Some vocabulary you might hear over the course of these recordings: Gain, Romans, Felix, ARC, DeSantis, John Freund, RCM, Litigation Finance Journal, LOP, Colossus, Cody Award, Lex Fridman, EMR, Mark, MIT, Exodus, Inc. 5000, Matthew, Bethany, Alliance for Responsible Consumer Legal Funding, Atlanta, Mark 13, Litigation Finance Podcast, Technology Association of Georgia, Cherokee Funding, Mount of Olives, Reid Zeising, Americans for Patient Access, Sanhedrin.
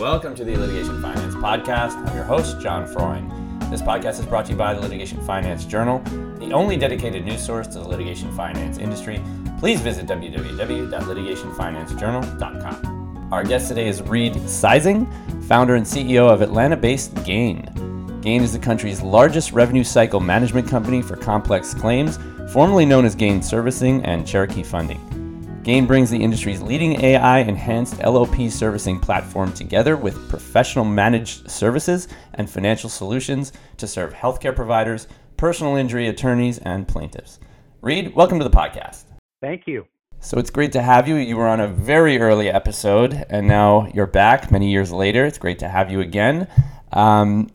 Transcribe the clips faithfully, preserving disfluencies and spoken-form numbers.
Welcome to the Litigation Finance Podcast. I'm your host, John Freund. This podcast is brought to you by the Litigation Finance Journal, the only dedicated news source to the litigation finance industry. Please visit w w w dot litigation finance journal dot com. Our guest today is Reid Zeising, founder and C E O of Atlanta-based Gain. Gain is the country's largest revenue cycle management company for complex claims, formerly known as Gain Servicing and Cherokee Funding. Gain brings the industry's leading A I-enhanced L O P servicing platform together with professional managed services and financial solutions to serve healthcare providers, personal injury attorneys, and plaintiffs. Reid, welcome to the podcast. Thank you. So it's great to have you. You were on a very early episode, and now you're back many years later. It's great to have you again. Um,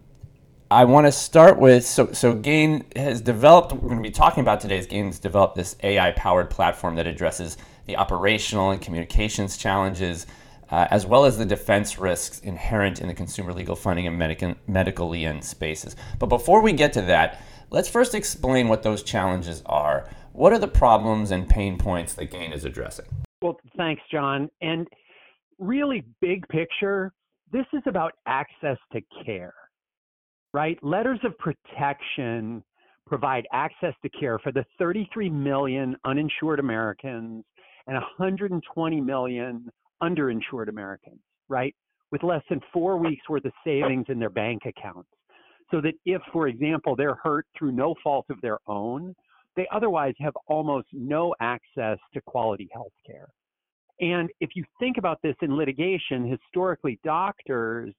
I want to start with, so so Gain has developed, we're going to be talking about today, is Gain's developed this A I-powered platform that addresses the operational and communications challenges, uh, as well as the defense risks inherent in the consumer legal funding and medic- medical lien spaces. But before we get to that, let's first explain what those challenges are. What are the problems and pain points that Gain is addressing? Well, thanks, John. And really big picture, this is about access to care, right? Letters of protection provide access to care for the thirty-three million uninsured Americans and one hundred twenty million underinsured Americans, right, with less than four weeks worth of savings in their bank accounts. So that if, for example, they're hurt through no fault of their own, they otherwise have almost no access to quality health care. And if you think about this in litigation, historically, doctors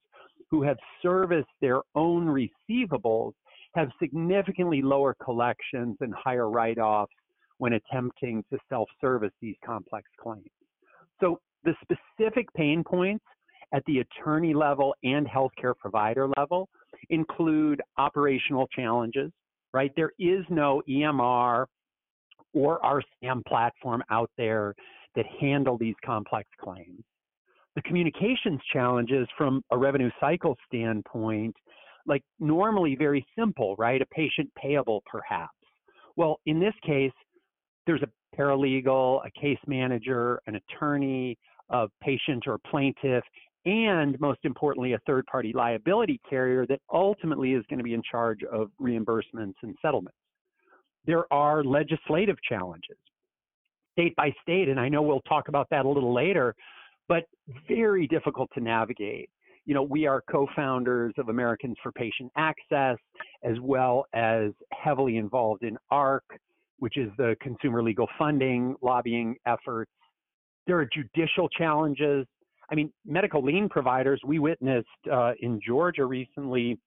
who have serviced their own receivables have significantly lower collections and higher write-offs when attempting to self-service these complex claims. So the specific pain points at the attorney level and healthcare provider level include operational challenges, right? There is no E M R or R C M platform out there that handle these complex claims. The communications challenges from a revenue cycle standpoint, like normally very simple, right? A patient payable, perhaps. Well, in this case, there's a paralegal, a case manager, an attorney, a patient or plaintiff, and most importantly, a third-party liability carrier that ultimately is going to be in charge of reimbursements and settlements. There are legislative challenges, state by state, and I know we'll talk about that a little later, but very difficult to navigate. You know, we are co-founders of Americans for Patient Access, as well as heavily involved in A R C, which is the consumer legal funding lobbying efforts. There are judicial challenges. I mean, medical lien providers, we witnessed uh, in Georgia recently,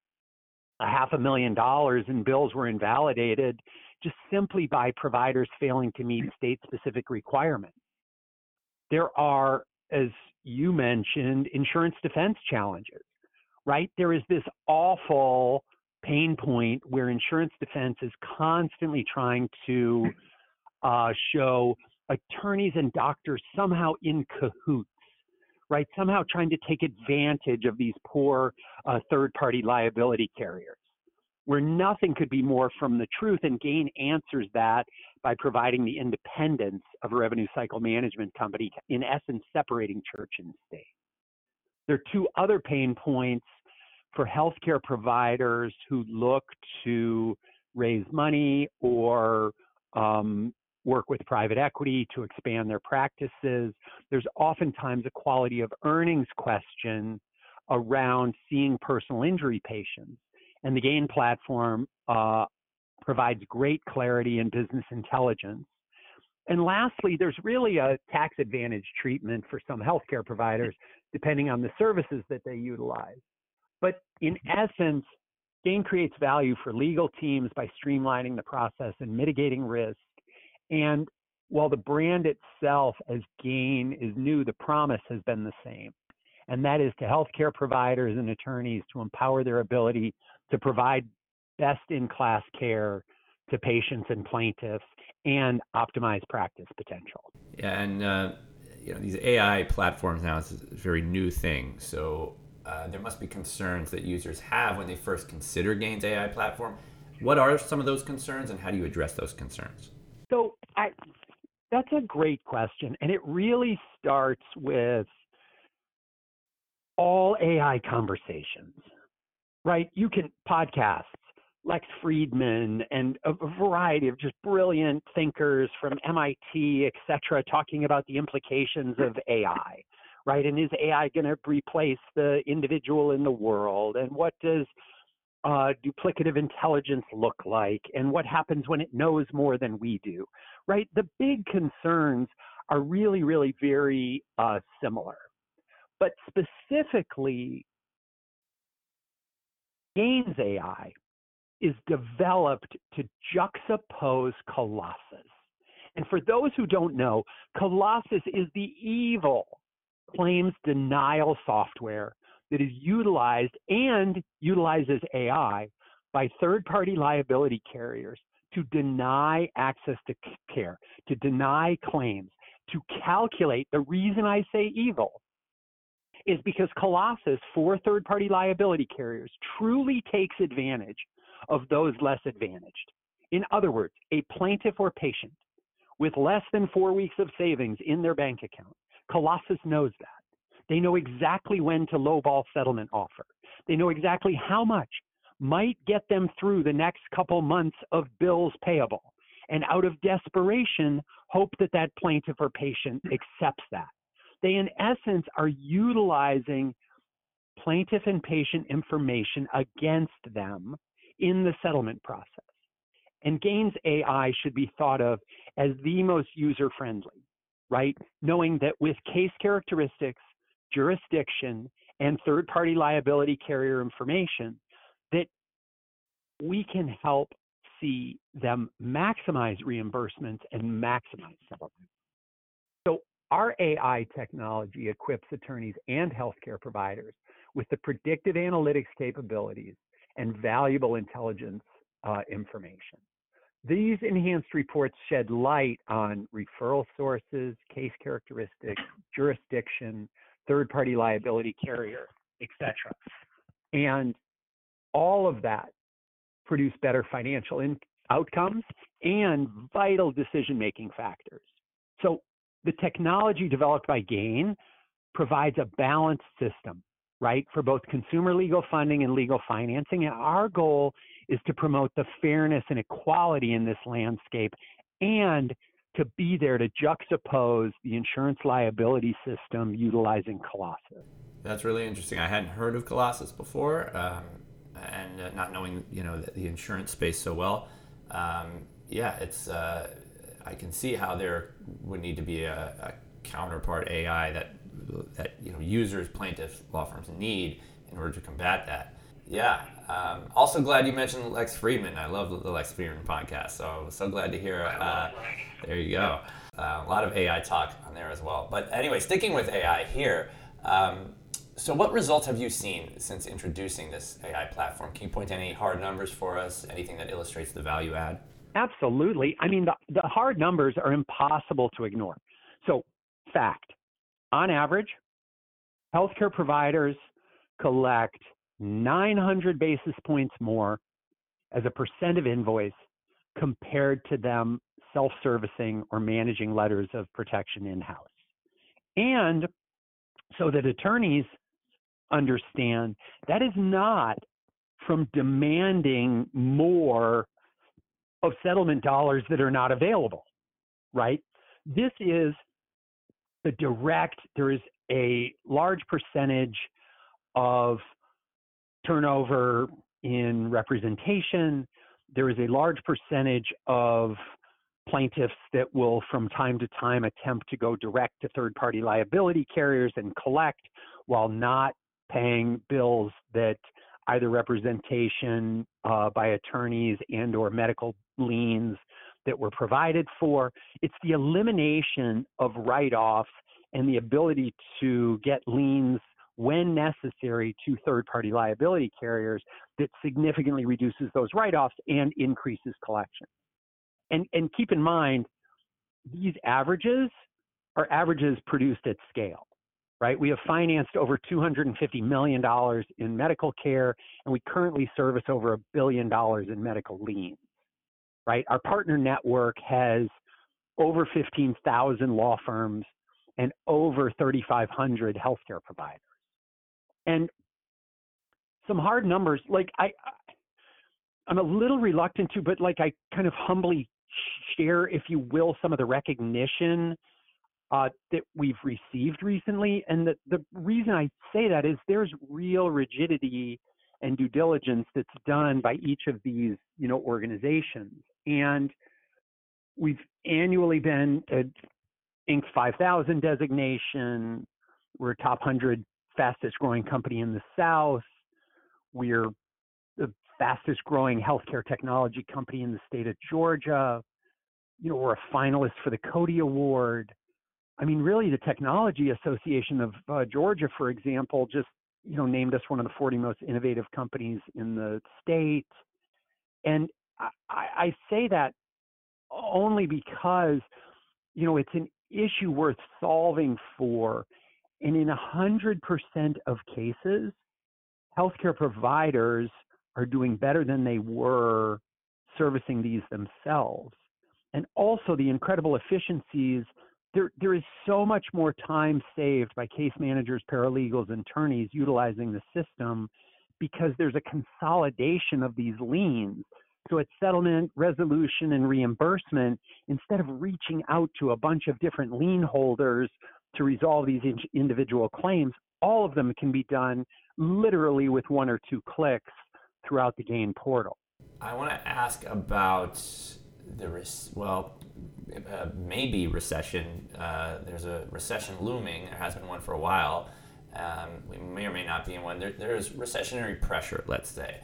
a half a million dollars in bills were invalidated just simply by providers failing to meet state-specific requirements. There are, as you mentioned, insurance defense challenges, right? There is this awful pain point where insurance defense is constantly trying to uh, show attorneys and doctors somehow in cahoots, right? Somehow trying to take advantage of these poor uh, third-party liability carriers, where nothing could be more from the truth, and Gain answers that by providing the independence of a revenue cycle management company, in essence, separating church and state. There are two other pain points for healthcare providers who look to raise money or um, work with private equity to expand their practices. There's oftentimes a quality of earnings question around seeing personal injury patients. And the Gain platform uh, provides great clarity and business intelligence. And lastly, there's really a tax advantage treatment for some healthcare providers, depending on the services that they utilize. But in essence, Gain creates value for legal teams by streamlining the process and mitigating risk. And while the brand itself as Gain is new, the promise has been the same. And that is to healthcare providers and attorneys to empower their ability to provide best-in-class care to patients and plaintiffs and optimize practice potential. Yeah, and uh, you know, these A I platforms now, it's a very new thing. So Uh, there must be concerns that users have when they first consider Gain's A I platform. What are some of those concerns, and how do you address those concerns? So I, that's a great question, and it really starts with all A I conversations, right? You can podcasts, Lex Fridman, and a variety of just brilliant thinkers from M I T, et cetera, talking about the implications of A I, right? And is A I going to replace the individual in the world? And what does uh, duplicative intelligence look like? And what happens when it knows more than we do, right? The big concerns are really, really very uh, similar. But specifically, Gain's A I is developed to juxtapose Colossus. And for those who don't know, Colossus is the evil claims denial software that is utilized and utilizes A I by third-party liability carriers to deny access to care, to deny claims, to calculate. The reason I say evil is because Colossus for third-party liability carriers truly takes advantage of those less advantaged. In other words, a plaintiff or patient with less than four weeks of savings in their bank account, Colossus knows that. They know exactly when to lowball settlement offer. They know exactly how much might get them through the next couple months of bills payable, and out of desperation, hope that that plaintiff or patient accepts that. They, in essence, are utilizing plaintiff and patient information against them in the settlement process. And Gain's A I should be thought of as the most user-friendly, right? Knowing that with case characteristics, jurisdiction, and third-party liability carrier information, that we can help see them maximize reimbursements and maximize settlements. So our A I technology equips attorneys and healthcare providers with the predictive analytics capabilities and valuable intelligence uh, information. These enhanced reports shed light on referral sources, case characteristics, jurisdiction, third-party liability carrier, et cetera. And all of that produce better financial in- outcomes and vital decision-making factors. So the technology developed by Gain provides a balanced system, right, for both consumer legal funding and legal financing. And our goal is to promote the fairness and equality in this landscape and to be there to juxtapose the insurance liability system utilizing Colossus. That's really interesting. I hadn't heard of Colossus before, um, and uh, not knowing, you know, the, the insurance space so well. Um, yeah, it's uh, I can see how there would need to be a, a counterpart A I that that you know users, plaintiffs, law firms need in order to combat that. Yeah. Um, also glad you mentioned Lex Fridman. I love the Lex Fridman podcast, so I was so glad to hear. Uh, there you go. Uh, a lot of A I talk on there as well. But anyway, sticking with A I here. Um, so what results have you seen since introducing this A I platform? Can you point to any hard numbers for us? Anything that illustrates the value add? Absolutely. I mean, the, the hard numbers are impossible to ignore. So fact. On average, healthcare providers collect nine hundred basis points more as a percent of invoice compared to them self-servicing or managing letters of protection in-house. And so that attorneys understand that is not from demanding more of settlement dollars that are not available, right? This is the direct, there is a large percentage of turnover in representation. There is a large percentage of plaintiffs that will from time to time attempt to go direct to third-party liability carriers and collect while not paying bills that either representation uh, by attorneys and or medical liens that were provided for. It's the elimination of write-offs and the ability to get liens when necessary to third-party liability carriers that significantly reduces those write-offs and increases collection. And, and keep in mind, these averages are averages produced at scale, right? We have financed over two hundred fifty million dollars in medical care, and we currently service over a billion dollars in medical liens. Right? Our partner network has over fifteen thousand law firms and over three thousand five hundred healthcare providers. And some hard numbers, like I, I'm a little reluctant to, but like I kind of humbly share, if you will, some of the recognition uh, that we've received recently. And the, the reason I say that is there's real rigidity and due diligence that's done by each of these, you know, organizations. And we've annually been a Inc five thousand designation. We're a top one hundred fastest growing company in the South. We're the fastest growing healthcare technology company in the state of Georgia. You know, we're a finalist for the Cody Award. I mean, really, the Technology Association of uh, Georgia, for example, just, you know, named us one of the forty most innovative companies in the state. And I, I say that only because, you know, it's an issue worth solving for. And in one hundred percent of cases, healthcare providers are doing better than they were servicing these themselves. And also the incredible efficiencies. There, there is so much more time saved by case managers, paralegals, and attorneys utilizing the system because there's a consolidation of these liens. So it's settlement, resolution, and reimbursement instead of reaching out to a bunch of different lien holders to resolve these in- individual claims. All of them can be done literally with one or two clicks throughout the Gain portal. I want to ask about the res- well, uh, maybe recession. Uh, there's a recession looming. There has been one for a while. Um, we may or may not be in one. There, there's recessionary pressure, let's say.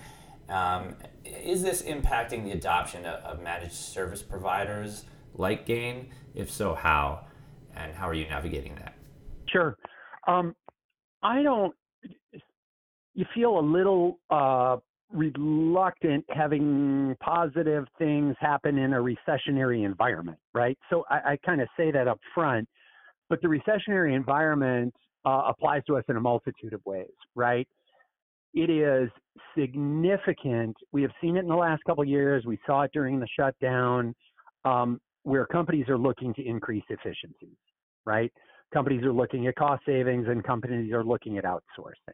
Um, is this impacting the adoption of, of managed service providers like Gain? If so, how? And how are you navigating that? Sure. Um, I don't. You feel a little uh, reluctant having positive things happen in a recessionary environment, right? So I, I kind of say that up front, but the recessionary environment uh, applies to us in a multitude of ways, right? It is significant. We have seen it in the last couple of years. We saw it during the shutdown, um, where companies are looking to increase efficiencies, right? Companies are looking at cost savings and companies are looking at outsourcing.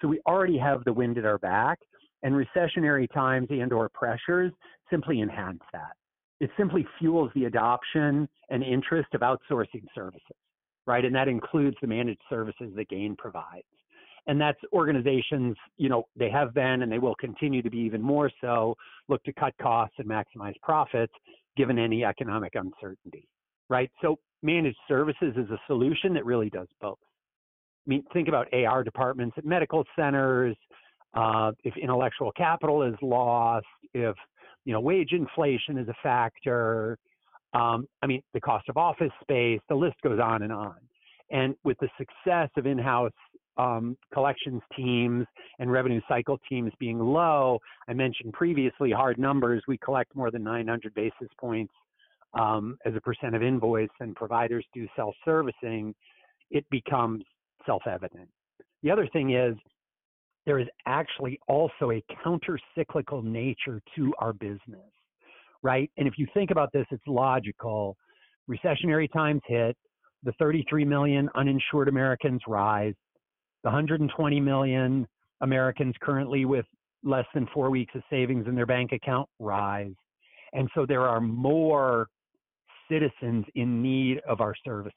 So we already have the wind at our back, and recessionary times and or pressures simply enhance that. It simply fuels the adoption and interest of outsourcing services, right? And that includes the managed services that Gain provides. And that's organizations, you know, they have been and they will continue to be even more so, look to cut costs and maximize profits given any economic uncertainty, right? So managed services is a solution that really does both. I mean, think about A R departments at medical centers, uh, if intellectual capital is lost, if, you know, wage inflation is a factor, um, I mean, the cost of office space, the list goes on and on. And with the success of in-house um, collections teams and revenue cycle teams being low, I mentioned previously hard numbers, we collect more than nine hundred basis points um, as a percent of invoice, and providers do self-servicing, it becomes self-evident. The other thing is there is actually also a counter-cyclical nature to our business, right? And if you think about this, it's logical. Recessionary times hit, the thirty-three million uninsured Americans rise, the one hundred twenty million Americans currently with less than four weeks of savings in their bank account rise. And so there are more citizens in need of our services,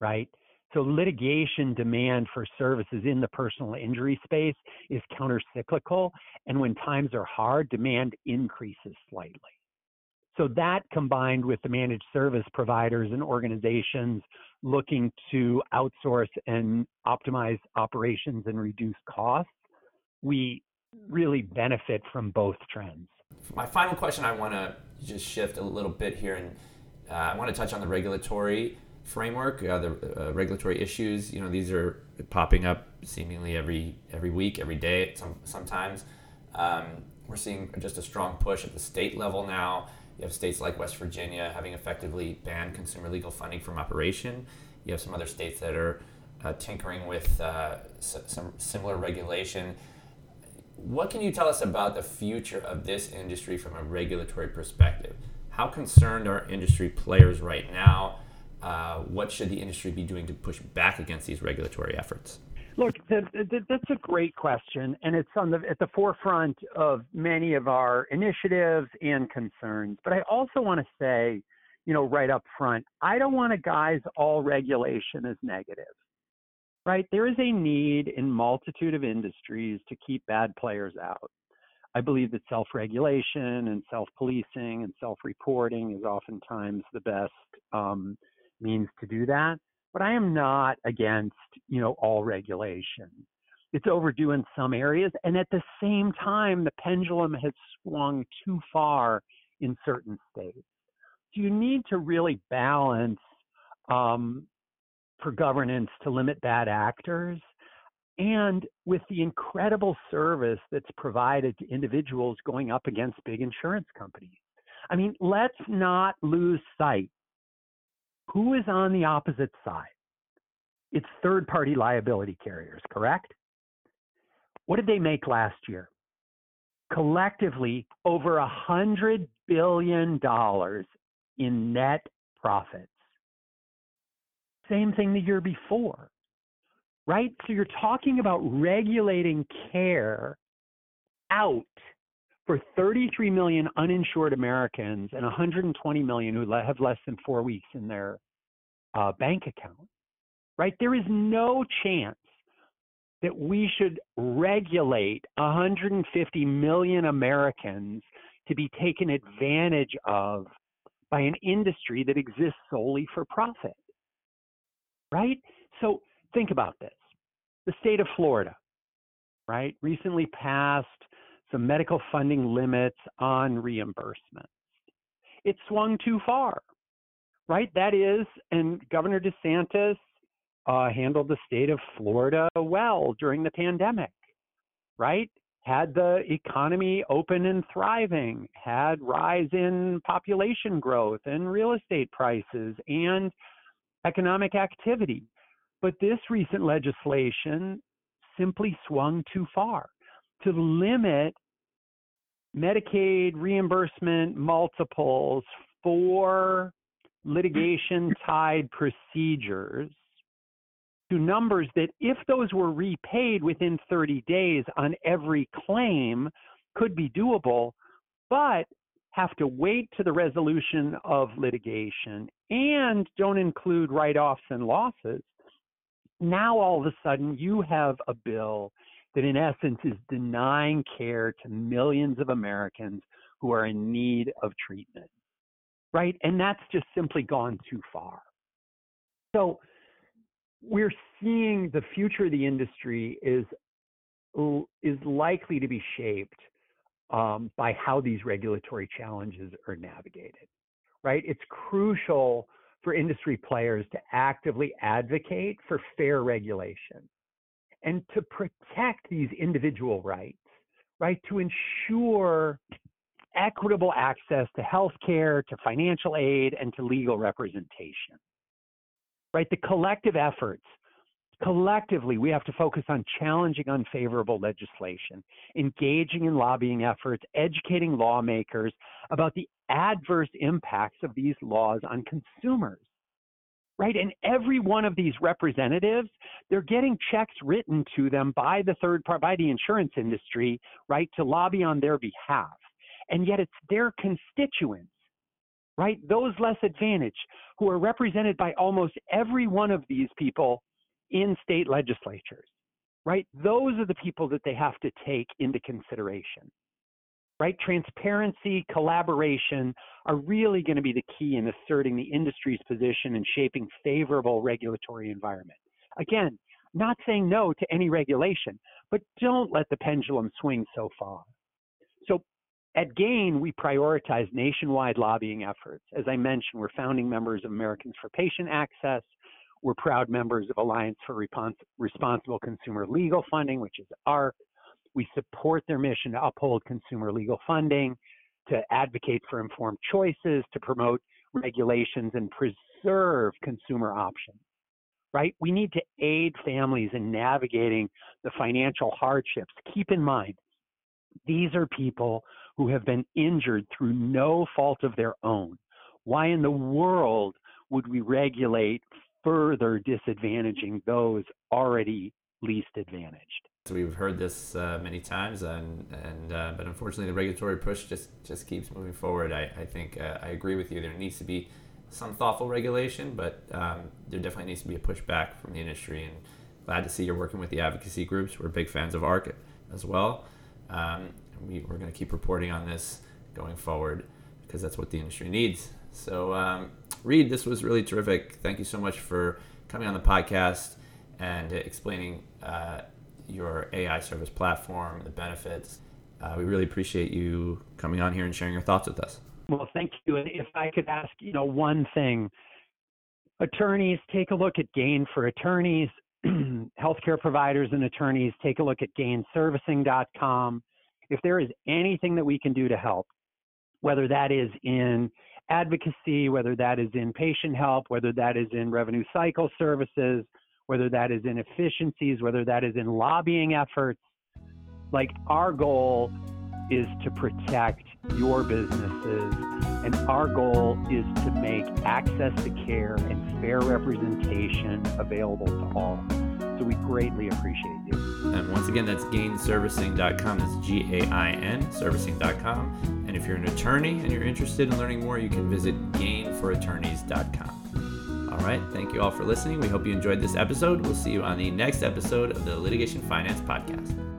right? So litigation demand for services in the personal injury space is counter-cyclical, and when times are hard, demand increases slightly. So that, combined with the managed service providers and organizations looking to outsource and optimize operations and reduce costs, we really benefit from both trends. My final question, I want to just shift a little bit here, and uh, I want to touch on the regulatory framework, uh, the uh, regulatory issues. You know, these are popping up seemingly every every week, every day. Some, sometimes um, we're seeing just a strong push at the state level now. You have states like West Virginia having effectively banned consumer legal funding from operation. You have some other states that are uh, tinkering with uh, s- some similar regulation. What can you tell us about the future of this industry from a regulatory perspective? How concerned are industry players right now? Uh, what should the industry be doing to push back against these regulatory efforts? Look, the, the, that's a great question, and it's on the at the forefront of many of our initiatives and concerns. But I also want to say, you know, right up front, I don't want to guise all regulation as negative, right? There is a need in multitude of industries to keep bad players out. I believe that self-regulation and self-policing and self-reporting is oftentimes the best um, means to do that. But I am not against, you know, all regulation. It's overdue in some areas. And at the same time, the pendulum has swung too far in certain states. So you need to really balance um, for governance to limit bad actors, and with the incredible service that's provided to individuals going up against big insurance companies. I mean, let's not lose sight. Who is on the opposite side? It's third-party liability carriers, correct? What did they make last year? Collectively, over one hundred billion dollars in net profits. Same thing the year before. Right? So you're talking about regulating care out for thirty-three million uninsured Americans and one hundred twenty million who have less than four weeks in their uh, bank account, right? There is no chance that we should regulate one hundred fifty million Americans to be taken advantage of by an industry that exists solely for profit, right? So think about this. The state of Florida, right, recently passed some medical funding limits on reimbursement. It swung too far, right? That is, and Governor DeSantis uh, handled the state of Florida well during the pandemic, right? Had the economy open and thriving, had rise in population growth and real estate prices and economic activity. But this recent legislation simply swung too far to limit Medicaid reimbursement multiples for litigation-tied procedures to numbers that, if those were repaid within thirty days on every claim, could be doable, but have to wait to the resolution of litigation and don't include write-offs and losses. Now, all of a sudden, you have a bill that, in essence, is denying care to millions of Americans who are in need of treatment, right? And that's just simply gone too far. So we're seeing the future of the industry is, is likely to be shaped um, by how these regulatory challenges are navigated, right? It's crucial for industry players to actively advocate for fair regulation and to protect these individual rights, right? To ensure equitable access to healthcare, to financial aid, and to legal representation, right? The collective efforts, collectively, we have to focus on challenging unfavorable legislation, engaging in lobbying efforts, educating lawmakers about the adverse impacts of these laws on consumers, right? And every one of these representatives, they're getting checks written to them by the third part, by the insurance industry, right, to lobby on their behalf. And yet it's their constituents, right, those less advantaged, who are represented by almost every one of these people in state legislatures, right? Those are the people that they have to take into consideration. Right? Transparency, collaboration are really going to be the key in asserting the industry's position and shaping favorable regulatory environment. Again, not saying no to any regulation, but don't let the pendulum swing so far. So at Gain, we prioritize nationwide lobbying efforts. As I mentioned, we're founding members of Americans for Patient Access. We're proud members of Alliance for Responsible Consumer Legal Funding, which is A R C. We support their mission to uphold consumer legal funding, to advocate for informed choices, to promote regulations and preserve consumer options, right? We need to aid families in navigating the financial hardships. Keep in mind, these are people who have been injured through no fault of their own. Why in the world would we regulate further disadvantaging those already least advantaged. So we've heard this uh, many times, and and uh, but unfortunately, the regulatory push just, just keeps moving forward. I, I think uh, I agree with you. There needs to be some thoughtful regulation, but um, there definitely needs to be a pushback from the industry. And glad to see you're working with the advocacy groups. We're big fans of A R C as well. Um, we, we're going to keep reporting on this going forward because that's what the industry needs. So, um, Reid, this was really terrific. Thank you so much for coming on the podcast and explaining uh, your A I service platform, the benefits. Uh, we really appreciate you coming on here and sharing your thoughts with us. Well, thank you. And if I could ask, you know, one thing, attorneys, take a look at Gain for attorneys, healthcare providers and attorneys, take a look at gain servicing dot com. If there is anything that we can do to help, whether that is in advocacy, whether that is in patient help, whether that is in revenue cycle services, whether that is in efficiencies, whether that is in lobbying efforts, like our goal is to protect your businesses, and our goal is to make access to care and fair representation available to all. So we greatly appreciate you. And once again, that's gain servicing dot com. That's G A I N, servicing dot com. And if you're an attorney and you're interested in learning more, you can visit gain for attorneys dot com. All right, thank you all for listening. We hope you enjoyed this episode. We'll see you on the next episode of the Litigation Finance Podcast.